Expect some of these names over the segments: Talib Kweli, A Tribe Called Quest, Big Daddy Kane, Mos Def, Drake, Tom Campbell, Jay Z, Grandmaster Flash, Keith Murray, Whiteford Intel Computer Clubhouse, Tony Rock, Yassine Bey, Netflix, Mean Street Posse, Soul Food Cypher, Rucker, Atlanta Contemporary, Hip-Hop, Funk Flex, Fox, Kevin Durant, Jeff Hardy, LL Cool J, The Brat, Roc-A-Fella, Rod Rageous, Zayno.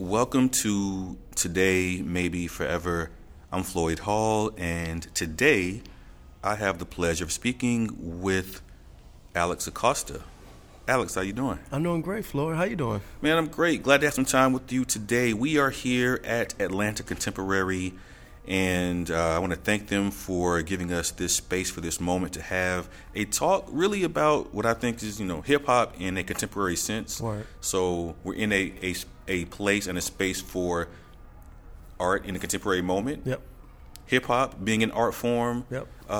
Welcome to Today, Maybe Forever. I'm Floyd Hall, and today I have the pleasure of speaking with Alex Acosta. Alex, how you doing? I'm doing great, Floyd. How you doing? Man, I'm great. Glad to have some time with you today. We are here at Atlanta Contemporary, and I want to thank them for giving us this space for this moment to have a talk really about what I think is, hip-hop in a contemporary sense. Right. So we're in a place and a space for art in a contemporary moment. Yep. Hip hop being an art form. Yep. I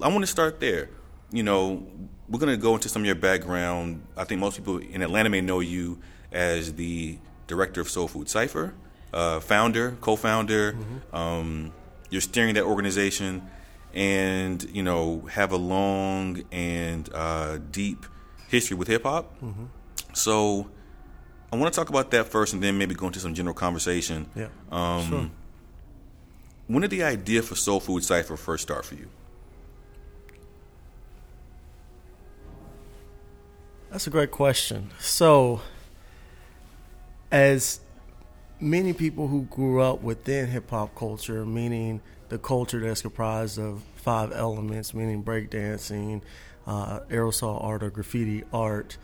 want to start there. We're going to go into some of your background. I think most people in Atlanta may know you as the director of Soul Food Cypher, co-founder. Mm-hmm. You're steering that organization, and have a long and deep history with hip hop. Mm-hmm. So I want to talk about that first, and then maybe go into some general conversation. Yeah, sure. When did the idea for Soul Food Cypher first start for you? That's a great question. So, as many people who grew up within hip-hop culture, meaning the culture that's comprised of five elements, meaning breakdancing, aerosol art or graffiti art,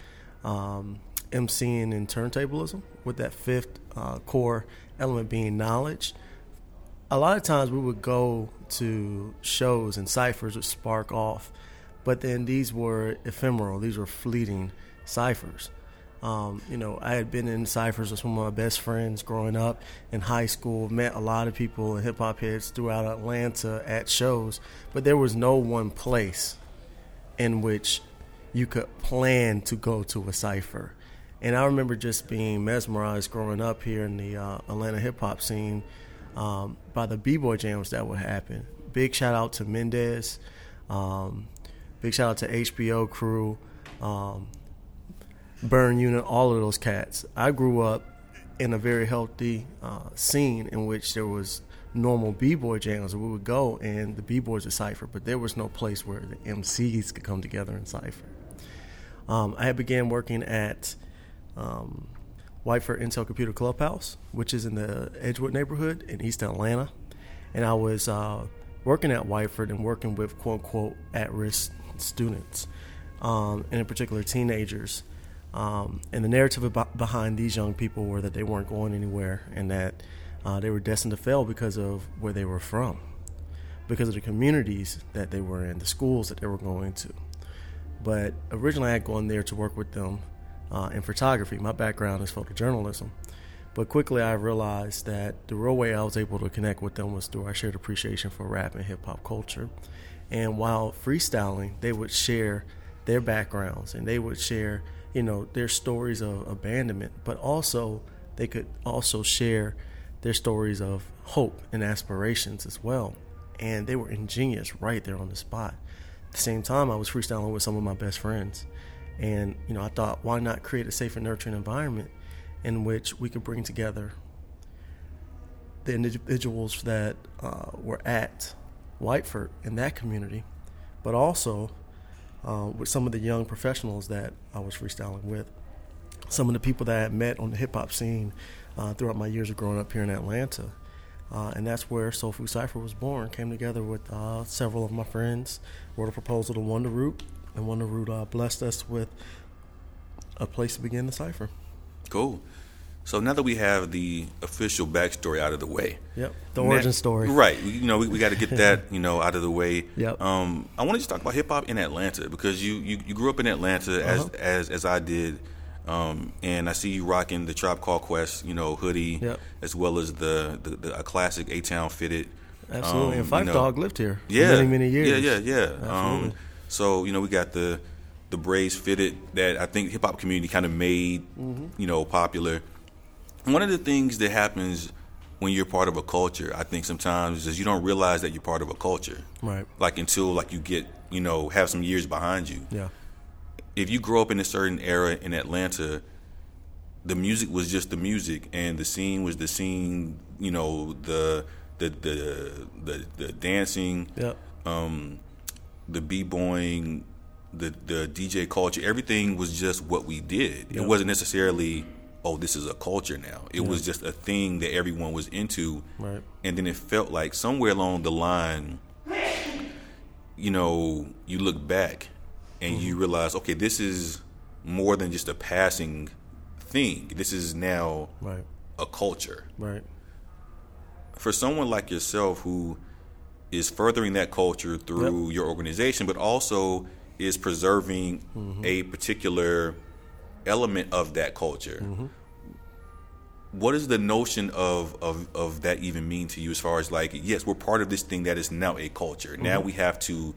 MCing and turntablism, with that fifth core element being knowledge. A lot of times we would go to shows and ciphers would spark off, but then these were ephemeral, these were fleeting ciphers. I had been in ciphers with some of my best friends growing up in high school, met a lot of people in hip-hop heads throughout Atlanta at shows, but there was no one place in which you could plan to go to a cipher. And I remember just being mesmerized growing up here in the Atlanta hip-hop scene by the b-boy jams that would happen. Big shout-out to Mendez. Big shout-out to HBO Crew, Burn Unit, all of those cats. I grew up in a very healthy scene in which there was normal b-boy jams. We would go, and the b-boys would cypher, but there was no place where the MCs could come together and cypher. I had began working at Whiteford Intel Computer Clubhouse, which is in the Edgewood neighborhood in East Atlanta. And I was working at Whiteford and working with, quote-unquote, at-risk students, and in particular teenagers. And the narrative behind these young people were that they weren't going anywhere and that they were destined to fail because of where they were from, because of the communities that they were in, the schools that they were going to. But originally I had gone there to work with them in photography. My background is photojournalism. But quickly I realized that the real way I was able to connect with them was through our shared appreciation for rap and hip-hop culture. And while freestyling, they would share their backgrounds and they would share, their stories of abandonment, but also they could also share their stories of hope and aspirations as well. And they were ingenious right there on the spot. At the same time, I was freestyling with some of my best friends. And, I thought, why not create a safe and nurturing environment in which we could bring together the individuals that were at Whiteford in that community, but also with some of the young professionals that I was freestyling with, some of the people that I had met on the hip-hop scene throughout my years of growing up here in Atlanta. And that's where Soul Food Cypher was born. Came together with several of my friends, wrote a proposal to Wonder Root, and Wonder Root blessed us with a place to begin the cipher. Cool. So now that we have the official backstory out of the way, yep, the origin story, right? We got to get that out of the way. Yep. I want to just talk about hip hop in Atlanta because you grew up in Atlanta as uh-huh. as I did, and I see you rocking the Tribe Called Quest hoodie, yep, as well as the classic A-Town fitted. Absolutely. And Fife Dog lived here. Yeah, for many years. Yeah. Absolutely. So, we got the braids fitted that I think hip-hop community kind of made, mm-hmm, popular. One of the things that happens when you're part of a culture, I think sometimes, is you don't realize that you're part of a culture. Right. Until you get, have some years behind you. Yeah. If you grow up in a certain era in Atlanta, the music was just the music and the scene was the scene, the dancing. Yeah. The b-boying, the DJ culture, everything was just what we did. Yep. It wasn't necessarily oh, this is a culture now. It was just a thing that everyone was into. Right. And then it felt like somewhere along the line, you know, you look back and you realize, okay, this is more than just a passing thing. This is now a culture. Right. For someone like yourself who is furthering that culture through your organization, but also is preserving a particular element of that culture. What does the notion of that even mean to you as far as like, yes, we're part of this thing that is now a culture. Now we have to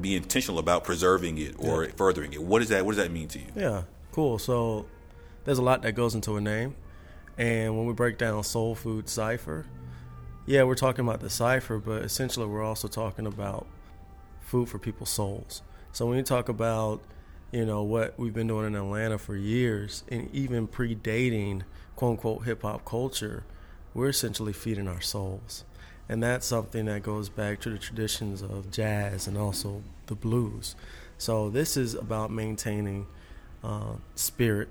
be intentional about preserving it or furthering it. What is that? What does that mean to you? Yeah, cool. So there's a lot that goes into a name. And when we break down Soul Food Cypher, yeah, we're talking about the cypher, but essentially we're also talking about food for people's souls. So when you talk about, you know, what we've been doing in Atlanta for years and even predating quote-unquote hip-hop culture, we're essentially feeding our souls. And that's something that goes back to the traditions of jazz and also the blues. So this is about maintaining spirit,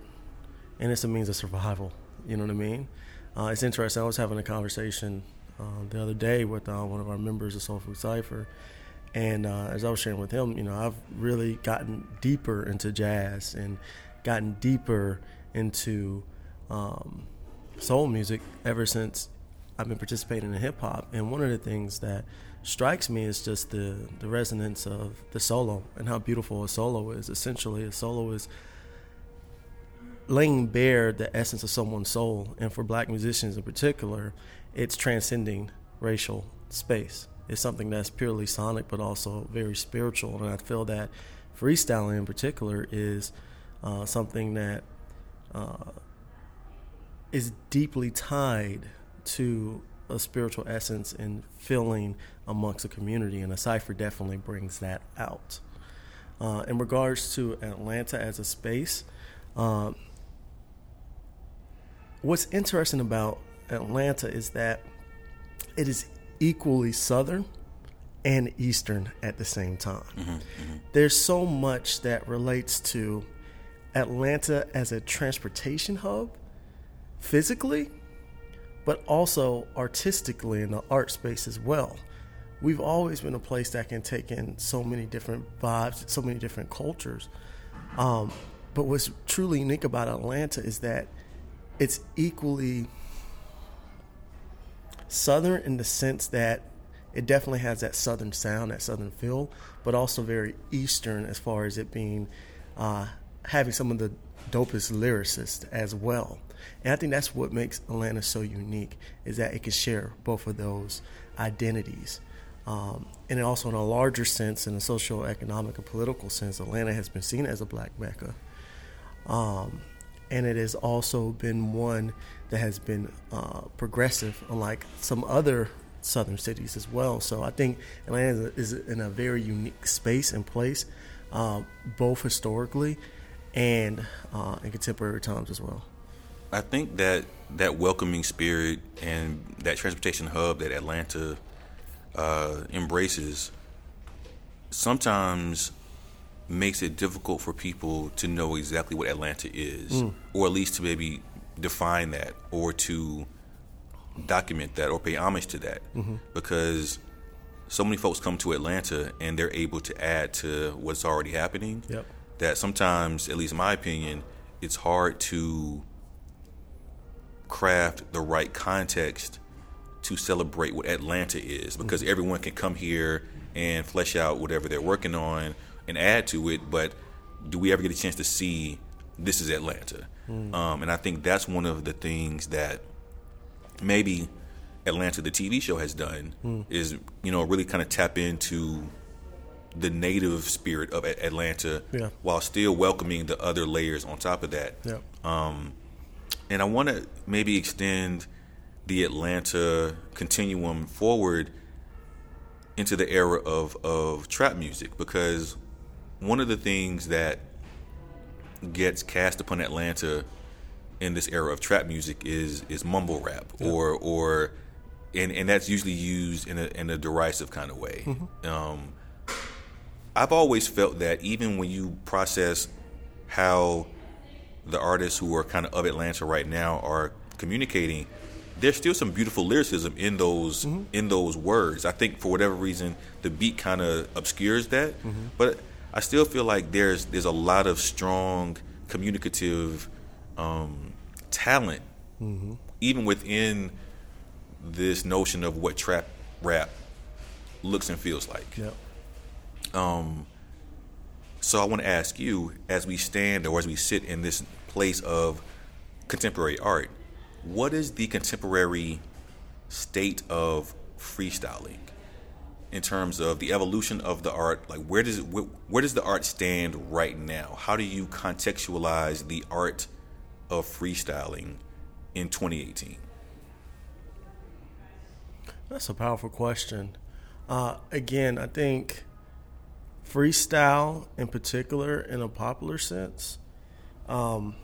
and it's a means of survival. You know what I mean? It's interesting. I was having a conversation the other day with one of our members of Soul Food Cypher. And as I was sharing with him, you know, I've really gotten deeper into jazz and gotten deeper into soul music ever since I've been participating in hip hop. And one of the things that strikes me is just the resonance of the solo and how beautiful a solo is. Essentially, a solo is laying bare the essence of someone's soul. And for black musicians in particular, it's transcending racial space. It's something that's purely sonic, but also very spiritual. And I feel that freestyling in particular is something that is deeply tied to a spiritual essence and feeling amongst a community. And a cypher definitely brings that out. In regards to Atlanta as a space, what's interesting about Atlanta is that it is equally Southern and Eastern at the same time. There's so much that relates to Atlanta as a transportation hub physically, but also artistically in the art space as well. We've always been a place that can take in so many different vibes, so many different cultures. But what's truly unique about Atlanta is that it's equally Southern in the sense that it definitely has that Southern sound, that Southern feel, but also very Eastern as far as it being having some of the dopest lyricists as well. And I think that's what makes Atlanta so unique, is that it can share both of those identities. And also in a larger sense, in a socioeconomic and political sense, Atlanta has been seen as a black Mecca. And it has also been one that has been progressive, unlike some other southern cities as well. So I think Atlanta is in a very unique space and place, both historically and in contemporary times as well. I think that that welcoming spirit and that transportation hub that Atlanta embraces sometimes makes it difficult for people to know exactly what Atlanta is, or at least to maybe define that or to document that or pay homage to that, because so many folks come to Atlanta and they're able to add to what's already happening, that sometimes, at least in my opinion, it's hard to craft the right context to celebrate what Atlanta is, because everyone can come here and flesh out whatever they're working on and add to it, but do we ever get a chance to see this is Atlanta? And I think that's one of the things that maybe Atlanta, the TV show, has done is, you know, really kind of tap into the native spirit of Atlanta while still welcoming the other layers on top of that. And I want to maybe extend the Atlanta continuum forward into the era of trap music, because one of the things that gets cast upon Atlanta in this era of trap music is mumble rap, or that's usually used in a derisive kind of way. I've always felt that even when you process how the artists who are kind of Atlanta right now are communicating, there's still some beautiful lyricism in those in those words. I think for whatever reason the beat kind of obscures that, but I still feel like there's a lot of strong communicative talent even within this notion of what trap rap looks and feels like. So I want to ask you, as we stand or as we sit in this place of contemporary art, what is the contemporary state of freestyling in terms of the evolution of the art? Like, where does the art stand right now? How do you contextualize the art of freestyling in 2018? That's a powerful question. Again, I think freestyle in particular, in a popular sense, it's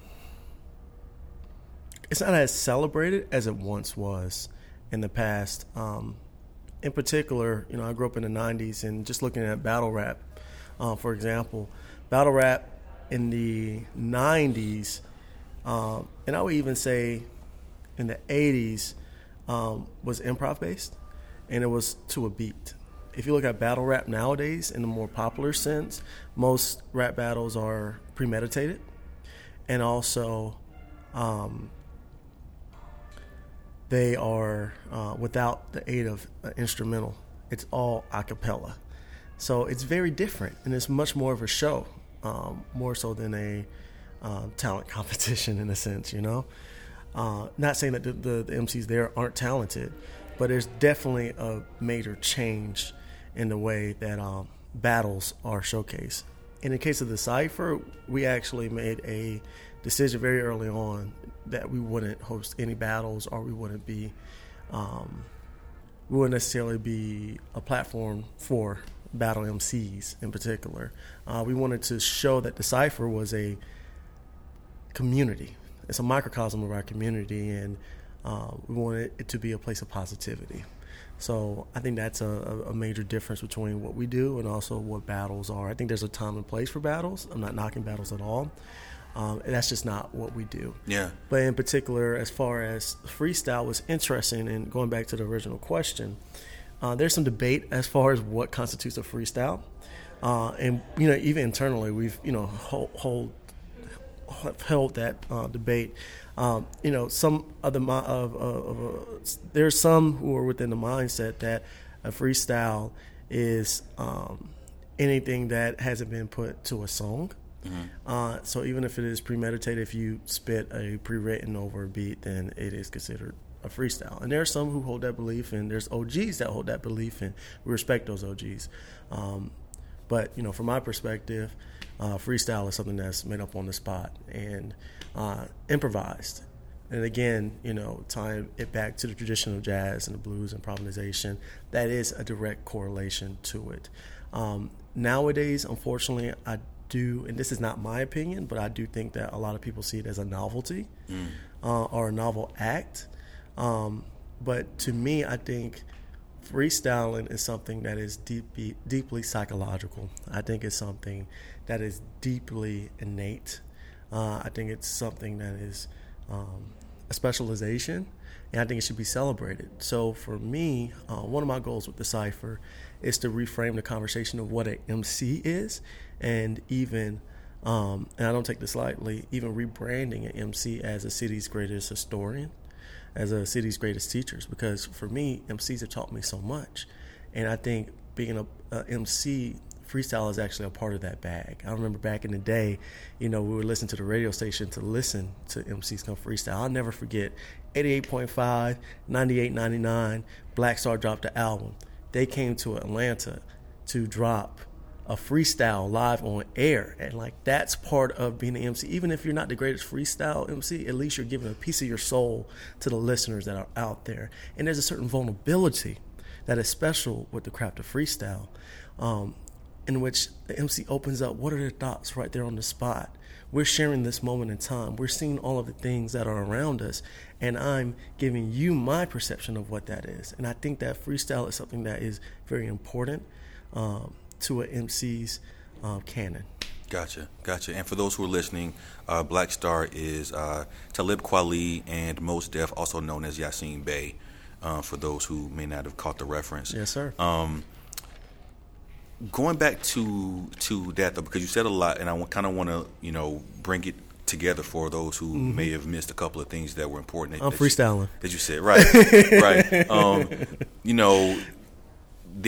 not as celebrated as it once was in the past. In particular, you know, I grew up in the 90s, and just looking at battle rap, for example, battle rap in the 90s, and I would even say in the 80s, was improv-based, and it was to a beat. If you look at battle rap nowadays in the more popular sense, most rap battles are premeditated and also they are without the aid of instrumental. It's all a cappella. So it's very different, and it's much more of a show, more so than a talent competition in a sense, you know? Not saying that the MCs there aren't talented, but there's definitely a major change in the way that battles are showcased. In the case of the Cypher, we actually made a decision very early on that we wouldn't host any battles, or we wouldn't necessarily be a platform for battle MCs in particular. We wanted to show that the Cypher was a community. It's a microcosm of our community, and we wanted it to be a place of positivity. So I think that's a major difference between what we do and also what battles are. I think there's a time and place for battles. I'm not knocking battles at all. And that's just not what we do. Yeah. But in particular, as far as freestyle was interesting, and going back to the original question, there's some debate as far as what constitutes a freestyle. And, you know, even internally, we've, you know, held that debate. You know, some of the there's some who are within the mindset that a freestyle is anything that hasn't been put to a song. So even if it is premeditated, if you spit a pre-written over a beat, then it is considered a freestyle. And there are some who hold that belief, and there's OGs that hold that belief, and we respect those OGs. But, you know, from my perspective, freestyle is something that's made up on the spot and improvised. And again, you know, tying it back to the traditional jazz and the blues and improvisation, that is a direct correlation to it. Nowadays, unfortunately, I do, and this is not my opinion, but I do think that a lot of people see it as a novelty or a novel act. But to me, I think freestyling is something that is deeply psychological. I think it's something that is deeply innate. I think it's something that is a specialization, and I think it should be celebrated. So for me, one of my goals with the Cypher is to reframe the conversation of what an MC is, and even, and I don't take this lightly, even rebranding an MC as a city's greatest historian, as a city's greatest teachers, because for me, MCs have taught me so much. And I think being a MC, freestyle is actually a part of that bag. I remember back in the day, you know, we would listen to the radio station to listen to MCs come freestyle. I'll never forget 88.5, 98, 99, Black Star dropped the album. They came to Atlanta to drop a freestyle live on air, and like that's part of being an MC. Even if you're not the greatest freestyle MC, at least you're giving a piece of your soul to the listeners that are out there. And there's a certain vulnerability that is special with the craft of freestyle, in which the MC opens up. What are their thoughts right there on the spot? We're sharing this moment in time. We're seeing all of the things that are around us, and I'm giving you my perception of what that is. And I think that freestyle is something that is very important to an MC's canon. Gotcha. And for those who are listening, Black Star is Talib Kweli and Mos Def, also known as Yassine Bey, for those who may not have caught the reference. Yes, sir. Going back to that, though, because you said a lot, and I kind of want to, bring it together for those who may have missed a couple of things that were important. I'm freestyling. That you said, right, right.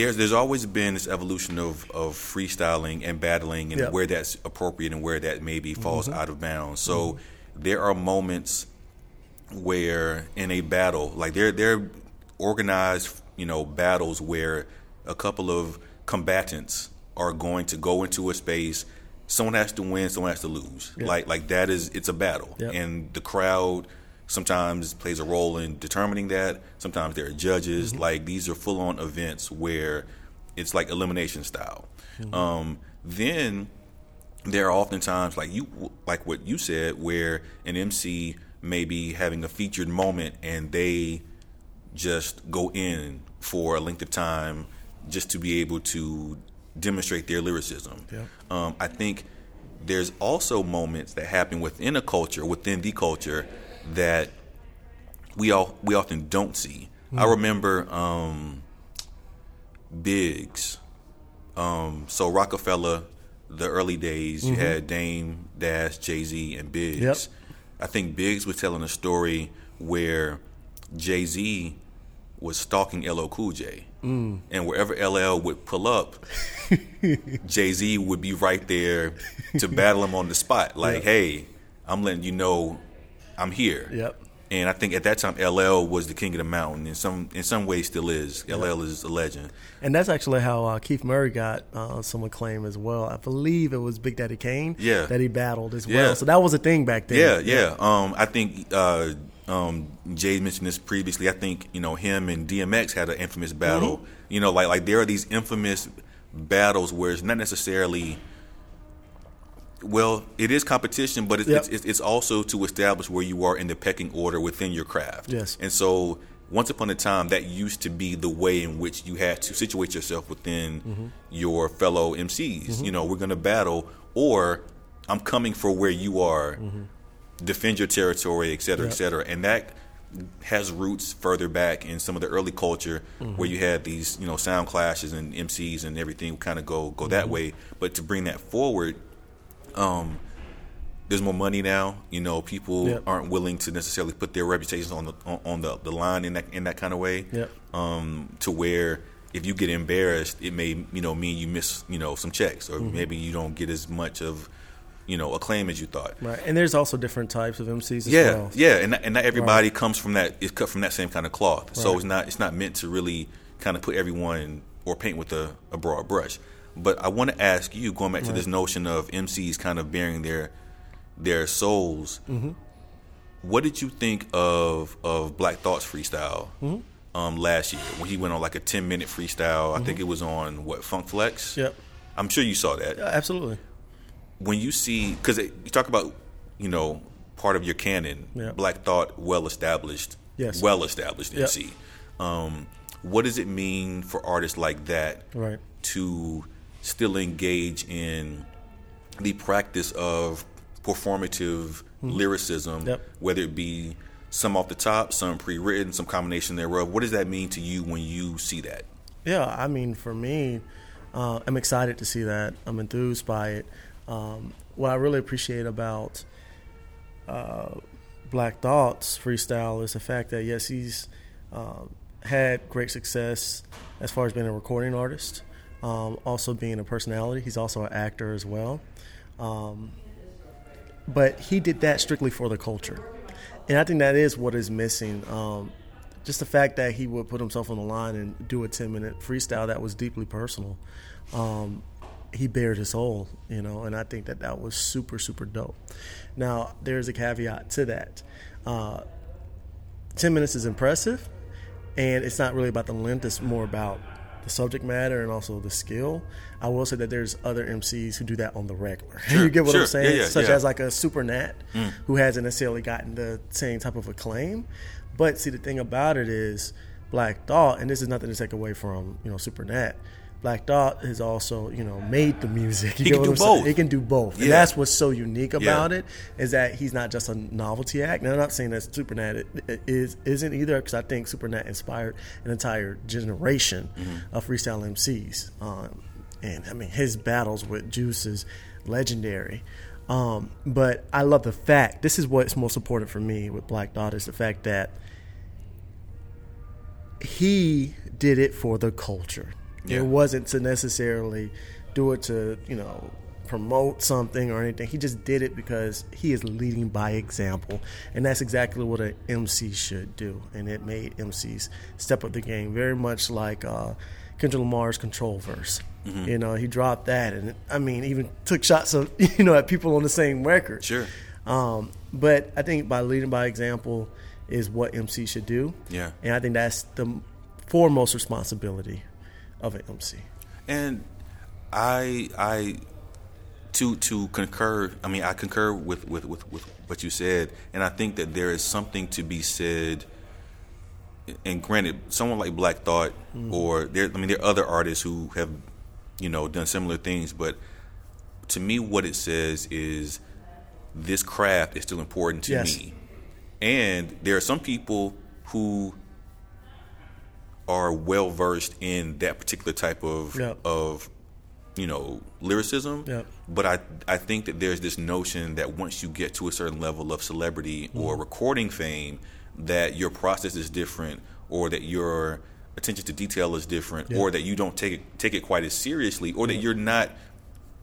There's always been this evolution of freestyling and battling and where that's appropriate and where that maybe falls out of bounds. So there are moments where in a battle, like they're organized, battles where a couple of combatants are going to go into a space. Someone has to win, someone has to lose. Yep. Like that is, it's a battle. Yep. And the crowd sometimes plays a role in determining that. Sometimes there are judges. Like these are full-on events where it's like elimination style. Then there are oftentimes like what you said, where an MC may be having a featured moment and they just go in for a length of time just to be able to demonstrate their lyricism. Yep. I think there's also moments that happen within the culture, that we often don't see. I remember Biggs, so Roc-A-Fella, the early days. You had Dame Dash, Jay Z, and Biggs. Yep. I think Biggs was telling a story where Jay Z was stalking LL Cool J. And wherever LL would pull up, Jay-Z would be right there to battle him on the spot. Like, hey, I'm letting you know I'm here. Yep. And I think at that time, LL was the king of the mountain. In some ways, still is. LL is a legend. And that's actually how Keith Murray got some acclaim as well. I believe it was Big Daddy Kane that he battled as well. So that was a thing back then. Yeah. I think Jay mentioned this previously. I think him and DMX had an infamous battle. Like there are these infamous battles where it's not necessarily. Well, it is competition, but it's also to establish where you are in the pecking order within your craft. Yes. And so once upon a time, that used to be the way in which you had to situate yourself within your fellow MCs. We're going to battle, or I'm coming for where you are, defend your territory, et cetera, et cetera. And that has roots further back in some of the early culture where you had these, sound clashes and MCs and everything kind of go that way. But to bring that forward, there's more money now. People aren't willing to necessarily put their reputations on the line in that kind of way. To where if you get embarrassed, it may mean you miss some checks, or maybe you don't get as much of acclaim as you thought. Right, and there's also different types of MCs as well. Yeah, and not everybody comes from that. It's cut from that same kind of cloth, so it's not meant to really kind of put everyone or paint with a broad brush. But I want to ask you, going back to this notion of MCs kind of bearing their souls, what did you think of Black Thought's freestyle last year when he went on like a 10-minute freestyle? I think it was on, Funk Flex? Yep. I'm sure you saw that. Yeah, absolutely. When you see, because you talk about, part of your canon, Black Thought, well-established MC. What does it mean for artists like that to still engage in the practice of performative lyricism, whether it be some off the top, some pre-written, some combination thereof? What does that mean to you when you see that? Yeah, I mean, for me, I'm excited to see that. I'm enthused by it. What I really appreciate about Black Thought's freestyle is the fact that, yes, he's had great success as far as being a recording artist, also being a personality. He's also an actor as well. But he did that strictly for the culture. And I think that is what is missing. Just the fact that he would put himself on the line and do a 10-minute freestyle that was deeply personal. He bared his soul, and I think that was super, super dope. Now, there's a caveat to that. 10 minutes is impressive, and it's not really about the length. It's more about the subject matter and also the skill. I will say that there's other MCs who do that on the regular. Sure, you get what I'm saying? Yeah, Such as like a Supernat, who hasn't necessarily gotten the same type of acclaim. But see, the thing about it is Black Thought, and this is nothing to take away from Supernat, Black Thought has also, you know, made the music. He can do both. He can do both. And that's what's so unique about it, is that he's not just a novelty act. Now, I'm not saying that Supernat isn't either, because I think Supernat inspired an entire generation of freestyle MCs. And, I mean, his battles with Juice is legendary. But I love the fact, this is what's most important for me with Black Thought, is the fact that he did it for the culture. Yeah. It wasn't to necessarily do it to, you know, promote something or anything. He just did it because he is leading by example. And that's exactly what an MC should do. And it made MCs step up the game, very much like Kendrick Lamar's Control verse. Mm-hmm. You know, he dropped that. And, I mean, even took shots of, you know, at people on the same record. Sure. But I think by leading by example is what MC should do. Yeah. And I think that's the foremost responsibility of an MC. And I concur with what you said, and I think that there is something to be said. And granted, someone like Black Thought, or there are other artists who have, you know, done similar things, but to me what it says is this craft is still important to me. And there are some people who are well versed in that particular type of lyricism, but I think that there's this notion that once you get to a certain level of celebrity or recording fame, that your process is different, or that your attention to detail is different, or that you don't take it quite as seriously, or that you're not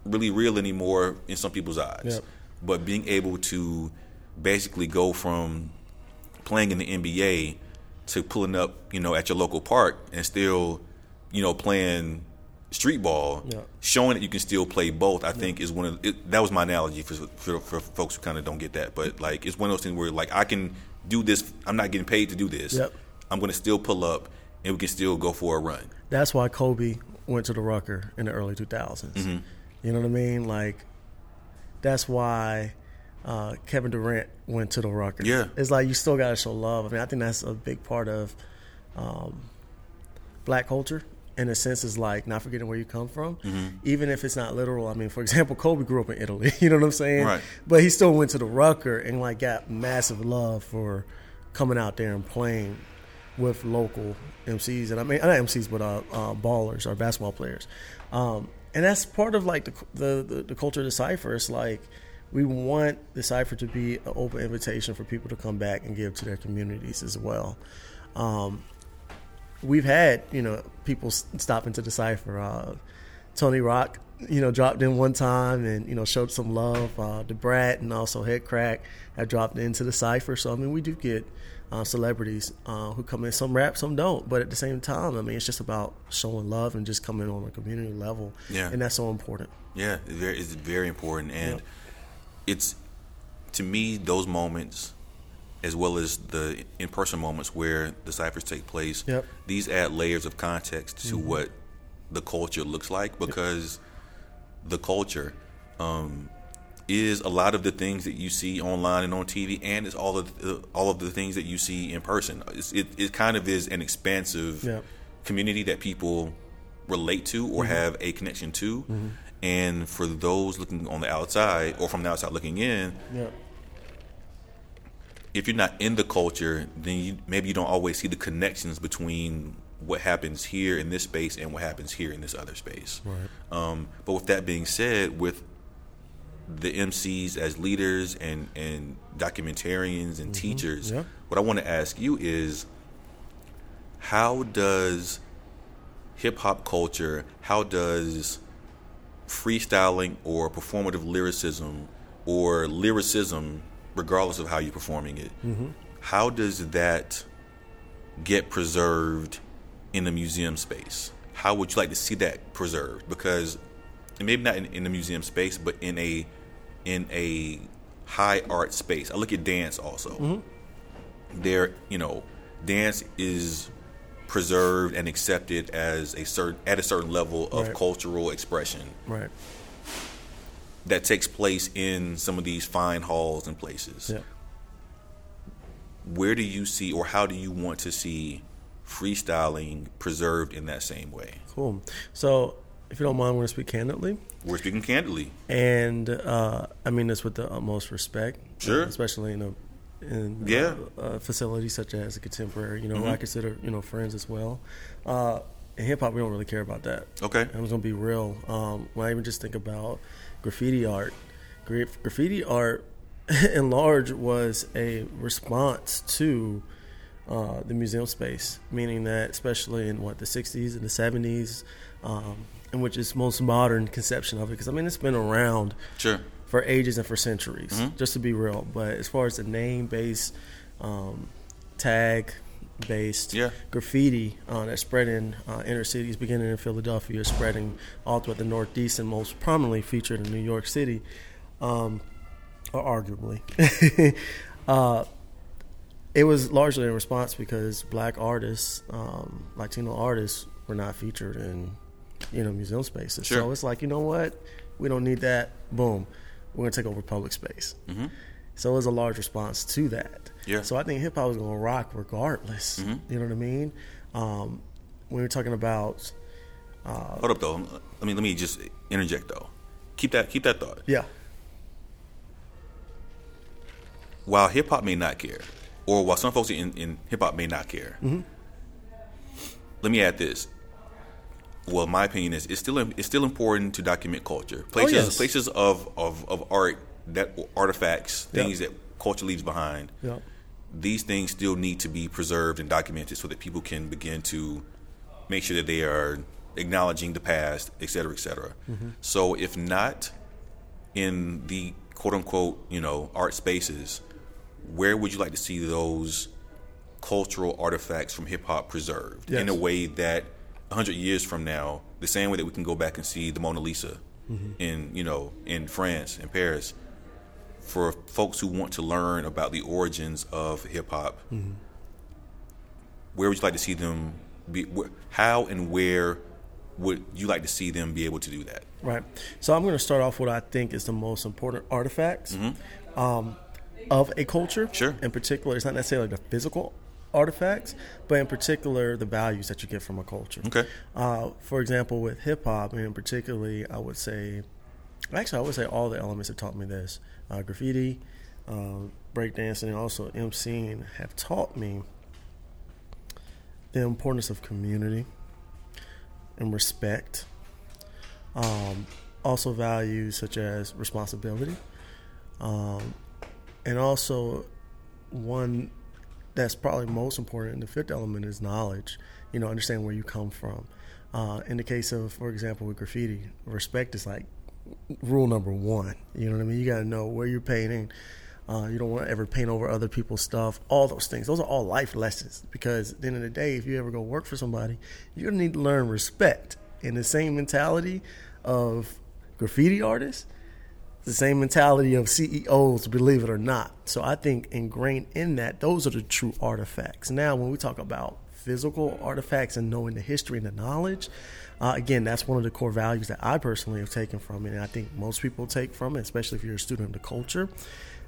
really real anymore in some people's eyes. But being able to basically go from playing in the NBA to pulling up, you know, at your local park and still, you know, playing street ball, showing that you can still play both, I think is one of that was my analogy for folks who kind of don't get that. But like, it's one of those things where like, I can do this. I'm not getting paid to do this. I'm going to still pull up and we can still go for a run. That's why Kobe went to the Rucker in the early 2000s. Mm-hmm. You know what I mean? Like, that's why Kevin Durant went to the Rucker. It's like you still got to show love. I mean, I think that's a big part of black culture. In a sense, is like not forgetting where you come from, even if it's not literal. I mean, for example, Kobe grew up in Italy. You know what I'm saying? Right. But he still went to the Rucker and like got massive love for coming out there and playing with local MCs, and I mean not MCs, but ballers or basketball players. And that's part of like the culture of the cypher. It's like we want the cypher to be an open invitation for people to come back and give to their communities as well. We've had, you know, people stop into the cypher. Tony Rock, you know, dropped in one time and, you know, showed some love. The Brat and also Headcrack have dropped into the cypher. So, I mean, we do get celebrities who come in. Some rap, some don't. But at the same time, I mean, it's just about showing love and just coming on a community level. Yeah. And that's so important. Yeah, it's very important. And it's, to me, those moments, as well as the in-person moments where the cyphers take place, these add layers of context to what the culture looks like, because the culture is a lot of the things that you see online and on TV, and it's all of the things that you see in person. It kind of is an expansive community that people relate to or have a connection to, and for those looking on the outside or from the outside looking in, if you're not in the culture, then maybe you don't always see the connections between what happens here in this space and what happens here in this other space. Right. But with that being said, with the MCs as leaders and documentarians and teachers, what I want to ask you is, how does hip-hop culture, how does freestyling or performative lyricism or lyricism, regardless of how you're performing it, how does that get preserved in the museum space? How would you like to see that preserved? Because maybe not in the museum space, but in a high art space. I look at dance also. There, you know, dance is preserved and accepted as a certain level of cultural expression. Right. That takes place in some of these fine halls and places. Where do you see, or how do you want to see freestyling preserved in that same way. Cool. So if you don't mind, we're going to speak candidly. We're speaking candidly. And I mean this with the utmost respect. Sure. Especially in a facility such as a Contemporary, you know, who I consider, you know, friends as well. In hip-hop, we don't really care about that. Okay. I'm just going to be real. When I even just think about graffiti art, graffiti art in large was a response to the museum space, meaning that especially in, the 60s and the 70s, in which its most modern conception of it, because, I mean, it's been around for ages and for centuries, just to be real. But as far as the name-based, tag-based graffiti that's spread in inner cities, beginning in Philadelphia, spreading all throughout the Northeast, and most prominently featured in New York City, or arguably, it was largely in response because black artists, Latino artists, were not featured in, you know, museum spaces. Sure. So it's like, you know what? We don't need that. Boom. We're going to take over public space. Mm-hmm. So it was a large response to that. Yeah. So I think hip-hop is going to rock regardless. Mm-hmm. You know what I mean? When you're talking about... hold up, though. Let me just interject, though. Keep that thought. Yeah. While hip-hop may not care, or while some folks in hip-hop may not care, let me add this. Well, my opinion is it's still important to document culture. Places of art, that artifacts, things that culture leaves behind. Yep. These things still need to be preserved and documented so that people can begin to make sure that they are acknowledging the past, et cetera, et cetera. Mm-hmm. So if not in the quote unquote, you know, art spaces, where would you like to see those cultural artifacts from hip hop preserved in a way that 100 years from now, the same way that we can go back and see the Mona Lisa in France, in Paris, for folks who want to learn about the origins of hip hop, where would you like to see them be? How and where would you like to see them be able to do that? Right. So I'm going to start off with what I think is the most important artifacts of a culture. Sure. In particular, it's not necessarily the physical artifacts, but in particular the values that you get from a culture. Okay. For example, with hip hop, and particularly, I would say all the elements have taught me this. Graffiti, breakdancing, and also MCing have taught me the importance of community and respect. Also values such as responsibility, and also one that's probably most important, and the fifth element is knowledge. You know, understand where you come from. In the case of, for example, with graffiti, respect is like rule number one. You know what I mean? You got to know where you're painting. You don't want to ever paint over other people's stuff. All those things. Those are all life lessons. Because at the end of the day, if you ever go work for somebody, you're going to need to learn respect. And the same mentality of graffiti artists, the same mentality of CEOs, believe it or not. So I think ingrained in that, those are the true artifacts. Now, when we talk about physical artifacts and knowing the history and the knowledge, again, that's one of the core values that I personally have taken from it, and I think most people take from it, especially if you're a student of the culture.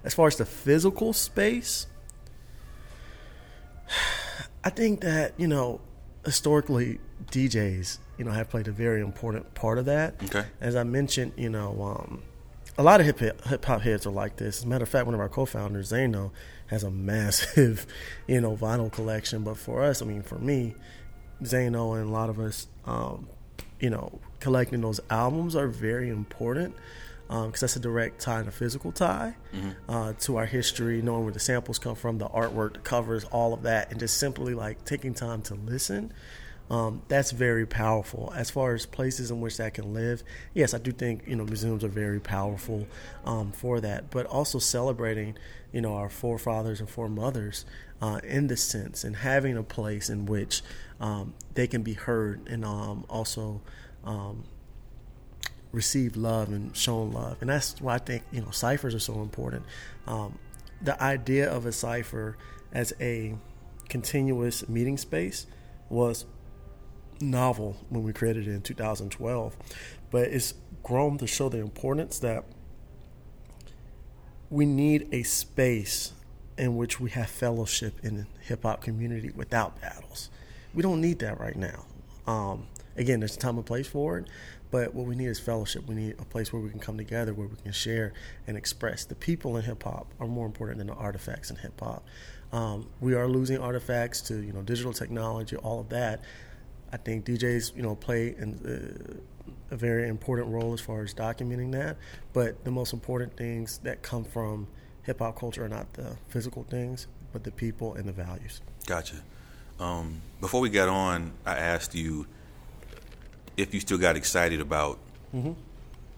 As far as the physical space, I think that, you know, historically, DJs, you know, have played a very important part of that. Okay. As I mentioned, you know, a lot of hip-hop heads are like this. As a matter of fact, one of our co-founders, Zayno, has a massive, you know, vinyl collection. But for us, I mean, for me, Zayno and a lot of us, you know, collecting those albums are very important because that's a direct tie and a physical tie to our history, knowing where the samples come from, the artwork, the covers, all of that, and just simply, like, taking time to listen. That's very powerful. As far as places in which that can live, yes, I do think, you know, museums are very powerful for that, but also celebrating, you know, our forefathers and foremothers in this sense, and having a place in which they can be heard and also receive love and shown love. And that's why I think, you know, ciphers are so important. The idea of a cipher as a continuous meeting space was novel when we created it in 2012, but it's grown to show the importance that we need a space in which we have fellowship in the hip-hop community without battles. We don't need that right now. Again, there's a time and place for it, but what we need is fellowship. We need a place where we can come together, where we can share and express. The people in hip-hop are more important than the artifacts in hip-hop. We are losing artifacts to, digital technology, all of that. I think DJs, play a very important role as far as documenting that, but the most important things that come from hip-hop culture are not the physical things, but the people and the values. Gotcha. Before we got on, I asked you if you still got excited about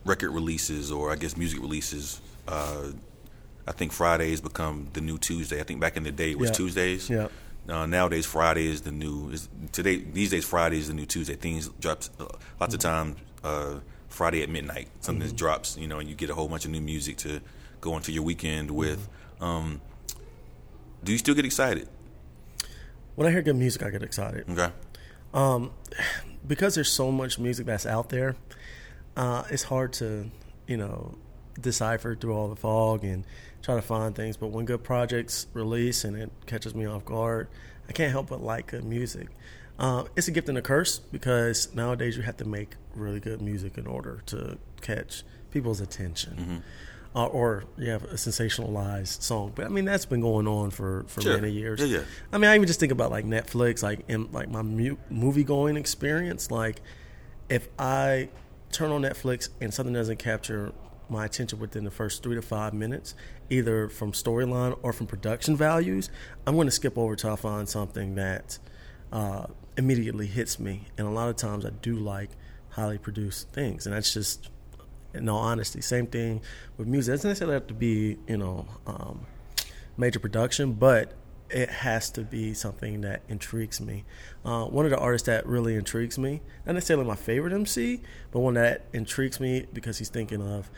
record releases or, I guess, music releases. I think Fridays become the new Tuesday. I think back in the day it was Tuesdays. Yeah. Nowadays, Friday is the new. These days, Friday is the new Tuesday. Things drops lots of times. Friday at midnight, something drops. And you get a whole bunch of new music to go into your weekend with. Do you still get excited? When I hear good music, I get excited. Okay. Because there's so much music that's out there, it's hard to, decipher through all the fog and try to find things. But when good projects release and it catches me off guard, I can't help but like good music. It's a gift and a curse because nowadays you have to make really good music in order to catch people's attention. Or you have a sensationalized song. But, that's been going on for many years. Yeah. I even just think about, Netflix, and my movie-going experience. If I turn on Netflix and something doesn't capture my attention within the first 3 to 5 minutes, either from storyline or from production values, I'm going to skip over till I find something that immediately hits me. And a lot of times I do like highly produced things. And that's just... in all honesty, same thing with music. It doesn't necessarily have to be, major production, but it has to be something that intrigues me. One of the artists that really intrigues me, not necessarily my favorite MC, but one that intrigues me because he's thinking of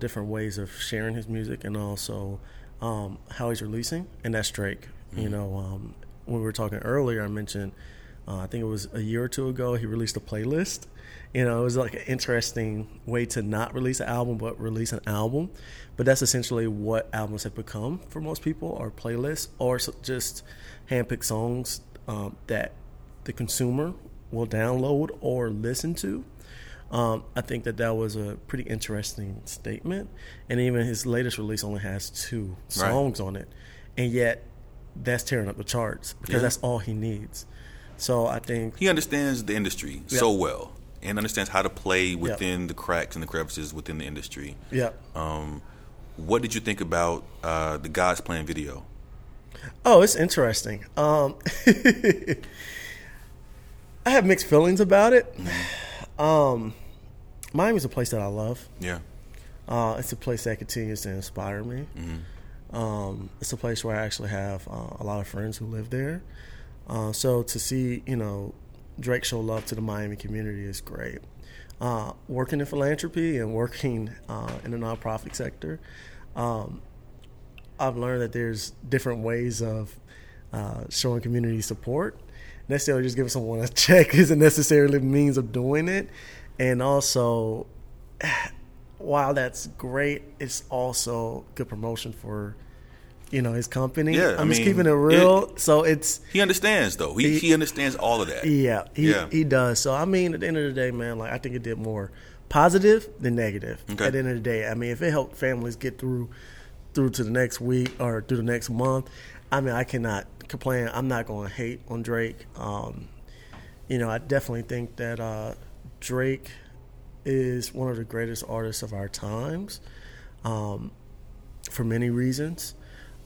different ways of sharing his music and also how he's releasing, and that's Drake. When we were talking earlier, I mentioned, I think it was a year or two ago, he released a playlist. It was like an interesting way to not release an album, but release an album. But that's essentially what albums have become for most people, or playlists, or just handpicked songs that the consumer will download or listen to. I think that was a pretty interesting statement. And even his latest release only has 2 songs on it. And yet that's tearing up the charts because that's all he needs. So I think... he understands the industry so well. And understands how to play within the cracks and the crevices within the industry. Yeah. What did you think about the God's Plan video? Oh, it's interesting. I have mixed feelings about it. Miami's a place that I love. Yeah. It's a place that continues to inspire me. It's a place where I actually have a lot of friends who live there. So to see, Drake show love to the Miami community is great. Working in philanthropy and working in the nonprofit sector, I've learned that there's different ways of showing community support. Necessarily just giving someone a check isn't necessarily the means of doing it. And also, while that's great, it's also good promotion for his company. Yeah, I'm just keeping it real. So it's... he understands, though. He understands all of that. Yeah, he does. So, at the end of the day, man, I think it did more positive than negative. Okay. At the end of the day, if it helped families get through to the next week or through the next month, I cannot complain. I'm not going to hate on Drake. I definitely think that Drake is one of the greatest artists of our times for many reasons.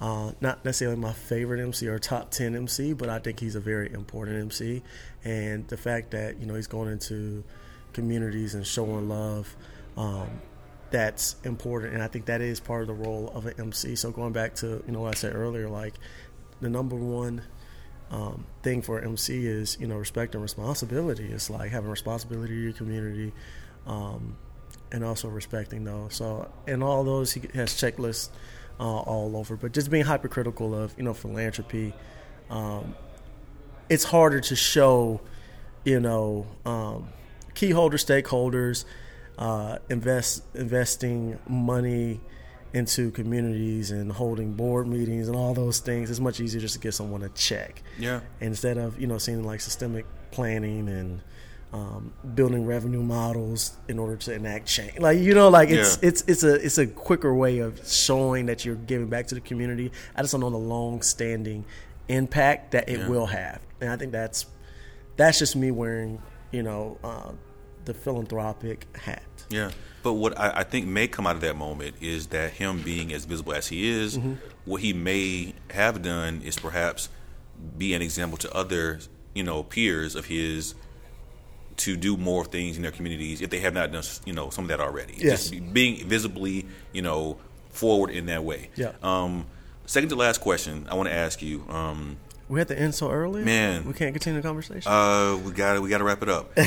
Not necessarily my favorite MC or top 10 MC, but I think he's a very important MC. And the fact that, he's going into communities and showing love, that's important. And I think that is part of the role of an MC. So going back to, what I said earlier, the number one thing for an MC is, respect and responsibility. It's like having responsibility to your community and also respecting those. So in all those, he has checklists. All over, but just being hypercritical of philanthropy, it's harder to show key holders, stakeholders, investing money into communities and holding board meetings and all those things, it's much easier just to get someone a check. Yeah. Instead of, you know, seeing like systemic planning and building revenue models in order to enact change. Like, you know, like it's a quicker way of showing that you're giving back to the community. I just don't know the long standing impact that it will have. And I think that's just me wearing, you know, the philanthropic hat. Yeah. But what I think may come out of that moment is that him being as visible as he is, mm-hmm. what he may have done is perhaps be an example to other, you know, peers of his to do more things in their communities if they have not done, you know, some of that already. Yes. Just being visibly, you know, forward in that way. Yeah. Second to last question I want to ask you. We had to end so early? Man. We can't continue the conversation? We gotta wrap it up. But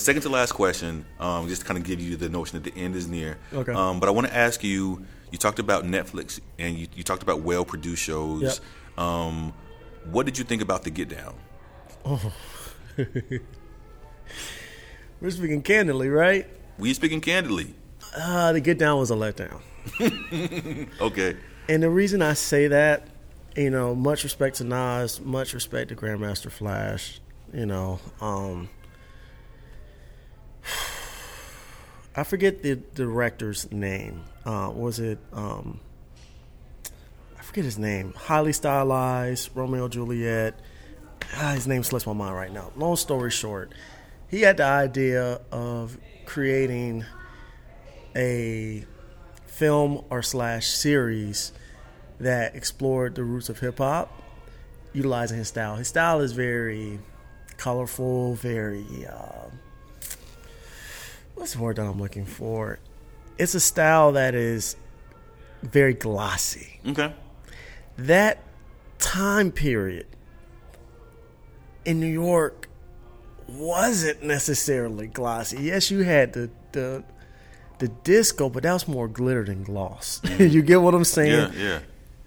second to last question, just to kind of give you the notion that the end is near. Okay. But I want to ask you, you talked about Netflix and you talked about well-produced shows. Yep. What did you think about The Get Down? Oh. We're speaking candidly, right? We speaking candidly. The Get Down was a letdown. Okay. And the reason I say that, you know, much respect to Nas, much respect to Grandmaster Flash, you know. I forget the director's name. I forget his name. Highly stylized, Romeo Juliet. His name slips my mind right now. Long story short, he had the idea of creating a film or / series that explored the roots of hip-hop, utilizing his style. His style is very colorful, very... what's the word that I'm looking for? It's a style that is very glossy. Okay. That time period in New York wasn't necessarily glossy. Yes, you had the disco, but that was more glitter than gloss. You get what I'm saying? Yeah, yeah.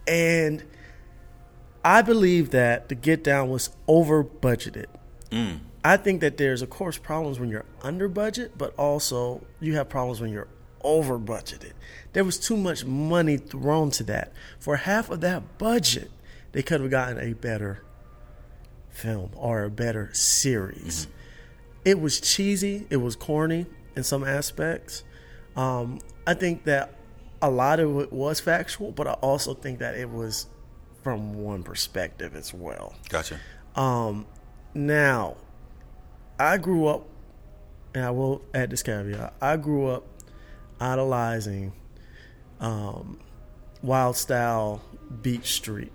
And I believe that The Get Down was over budgeted. Mm. I think that there's, of course, problems when you're under budget, but also you have problems when you're over budgeted. There was too much money thrown to that. For half of that budget, they could have gotten a better film or a better series. Mm-hmm. It was cheesy. It was corny in some aspects. I think that a lot of it was factual, but I also think that it was from one perspective as well. Gotcha. Now, I grew up, and I will add this caveat, I grew up idolizing Wild Style, Beach Street.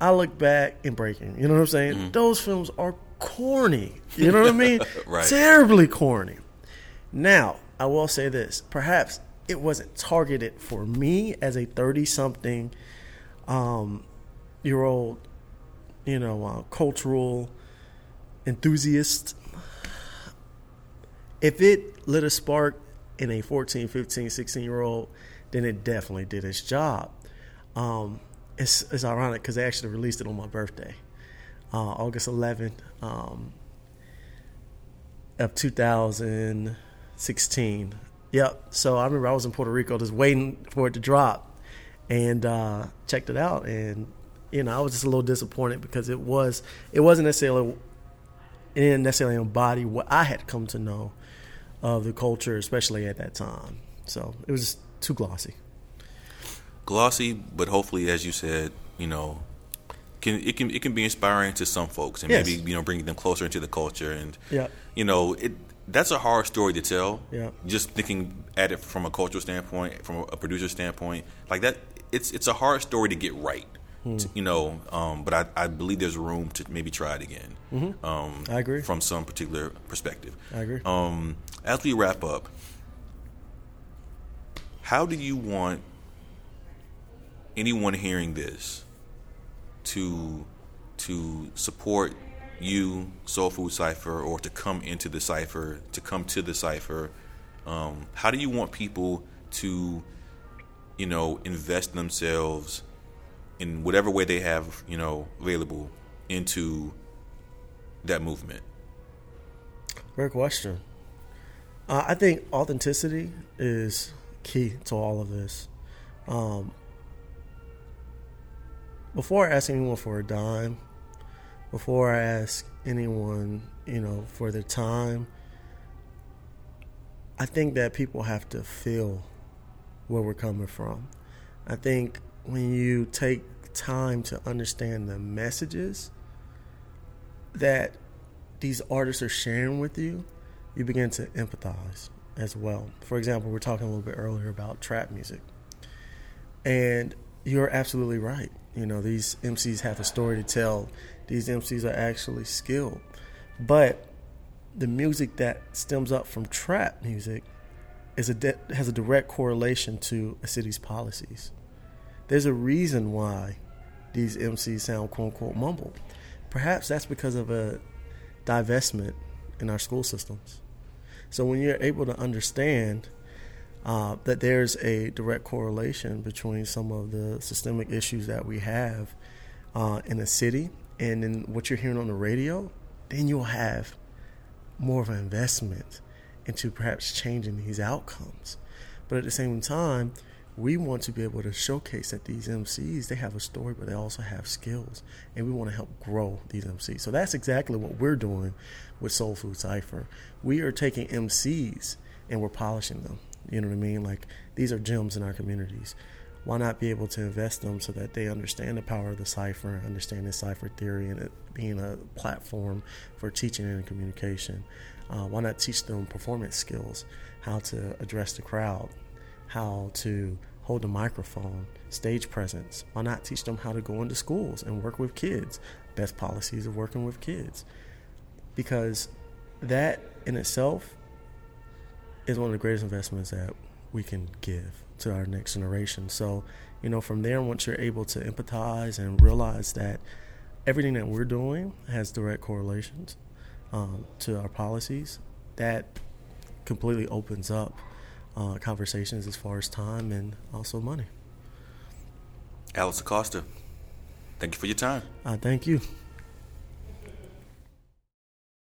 I look back and Breaking, you know what I'm saying? Mm-hmm. Those films are corny, you know what I mean? Right. Terribly corny. Now, I will say this, perhaps it wasn't targeted for me as a 30-something year old, you know, cultural enthusiast. If it lit a spark in a 14, 15, 16-year-old, then it definitely did its job. It's ironic because they actually released it on my birthday, August 11th of 2016. Yep. So I remember I was in Puerto Rico just waiting for it to drop, and checked it out, and you know I was just a little disappointed because it didn't necessarily embody what I had come to know of the culture, especially at that time. So it was just too glossy, but hopefully, as you said, you know, it can be inspiring to some folks and yes. Maybe, you know, bring them closer into the culture and yep. You know it. That's a hard story to tell. Yeah. Just thinking at it from a cultural standpoint, from a producer standpoint, like that, it's a hard story to get right. To, you know, but I believe there's room to maybe try it again. Mm-hmm. I agree. From some particular perspective. I agree. As we wrap up, how do you want anyone hearing this to support you, Soul Food Cypher, or to come into the Cypher, how do you want people to, you know, invest themselves in whatever way they have, you know, available into that movement? Great question. I think authenticity is key to all of this. Before I ask anyone for a dime, before I ask anyone, for their time, I think that people have to feel where we're coming from. I think when you take time to understand the messages that these artists are sharing with you, you begin to empathize as well. For example, we're talking a little bit earlier about trap music. And you're absolutely right. These MCs have a story to tell. These MCs are actually skilled. But the music that stems up from trap music has a direct correlation to a city's policies. There's a reason why these MCs sound quote-unquote mumble. Perhaps that's because of a divestment in our school systems. So when you're able to understand that there's a direct correlation between some of the systemic issues that we have in the city and in what you're hearing on the radio, then you'll have more of an investment into perhaps changing these outcomes. But at the same time, we want to be able to showcase that these MCs, they have a story, but they also have skills. And we want to help grow these MCs. So that's exactly what we're doing with Soul Food Cypher. We are taking MCs and we're polishing them. You know what I mean? Like, these are gems in our communities. Why not be able to invest them so that they understand the power of the cypher, understand the cypher theory, and it being a platform for teaching and communication? Why not teach them performance skills, how to address the crowd, how to hold the microphone, stage presence? Why not teach them how to go into schools and work with kids, best policies of working with kids? Because that in itself is one of the greatest investments that we can give to our next generation. So, from there, once you're able to empathize and realize that everything that we're doing has direct correlations to our policies, that completely opens up conversations as far as time and also money. Alex Acosta, thank you for your time. Thank you.